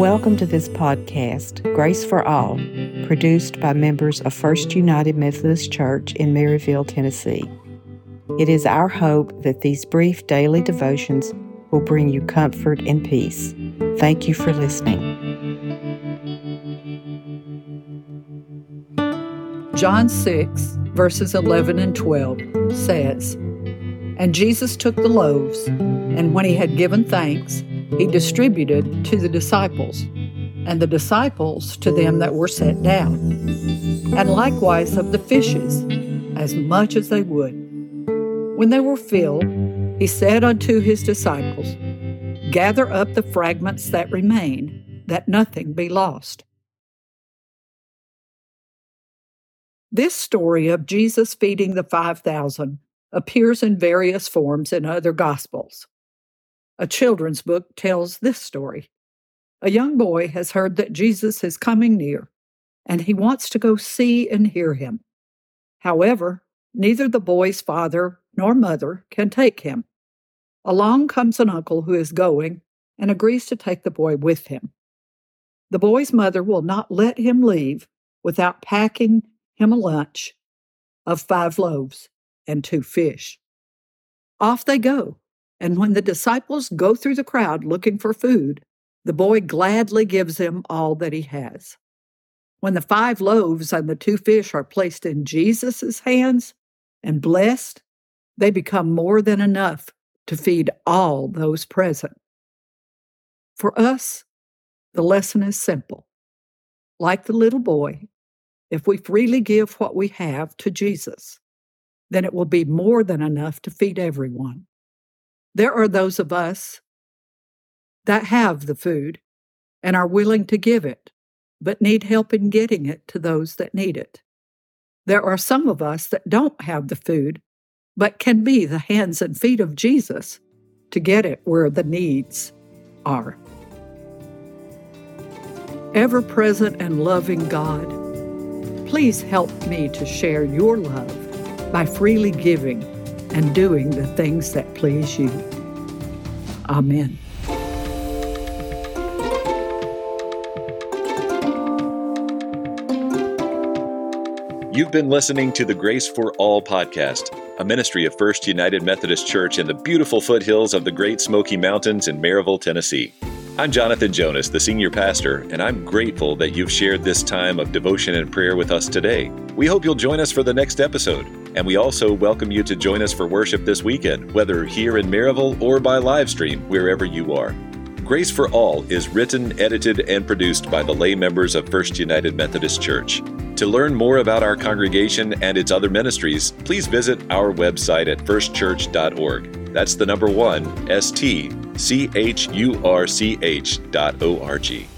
Welcome to this podcast, Grace for All, produced by members of First United Methodist Church in Maryville, Tennessee. It is our hope that these brief daily devotions will bring you comfort and peace. Thank you for listening. John 6, verses 11 and 12 says, "And Jesus took the loaves, and when he had given thanks, he distributed to the disciples, and the disciples to them that were set down, and likewise of the fishes, as much as they would. When they were filled, he said unto his disciples, Gather up the fragments that remain, that nothing be lost." This story of Jesus feeding the 5,000 appears in various forms in other Gospels. A children's book tells this story. A young boy has heard that Jesus is coming near, and he wants to go see and hear him. However, neither the boy's father nor mother can take him. Along comes an uncle who is going and agrees to take the boy with him. The boy's mother will not let him leave without packing him a lunch of 5 loaves and 2 fish. Off they go, and when the disciples go through the crowd looking for food, the boy gladly gives them all that he has. When the 5 loaves and the 2 fish are placed in Jesus' hands and blessed, they become more than enough to feed all those present. For us, the lesson is simple. Like the little boy, if we freely give what we have to Jesus, then it will be more than enough to feed everyone. There are those of us that have the food and are willing to give it, but need help in getting it to those that need it. There are some of us that don't have the food, but can be the hands and feet of Jesus to get it where the needs are. Ever-present and loving God, please help me to share your love by freely giving and doing the things that please you. Amen. You've been listening to the Grace for All podcast, a ministry of First United Methodist Church in the beautiful foothills of the Great Smoky Mountains in Maryville, Tennessee. I'm Jonathan Jonas, the senior pastor, and I'm grateful that you've shared this time of devotion and prayer with us today. We hope you'll join us for the next episode, and we also welcome you to join us for worship this weekend, whether here in Maryville or by live stream, wherever you are. Grace for All is written, edited, and produced by the lay members of First United Methodist Church. To learn more about our congregation and its other ministries, please visit our website at firstchurch.org. That's the number 1, STCHURCH.org.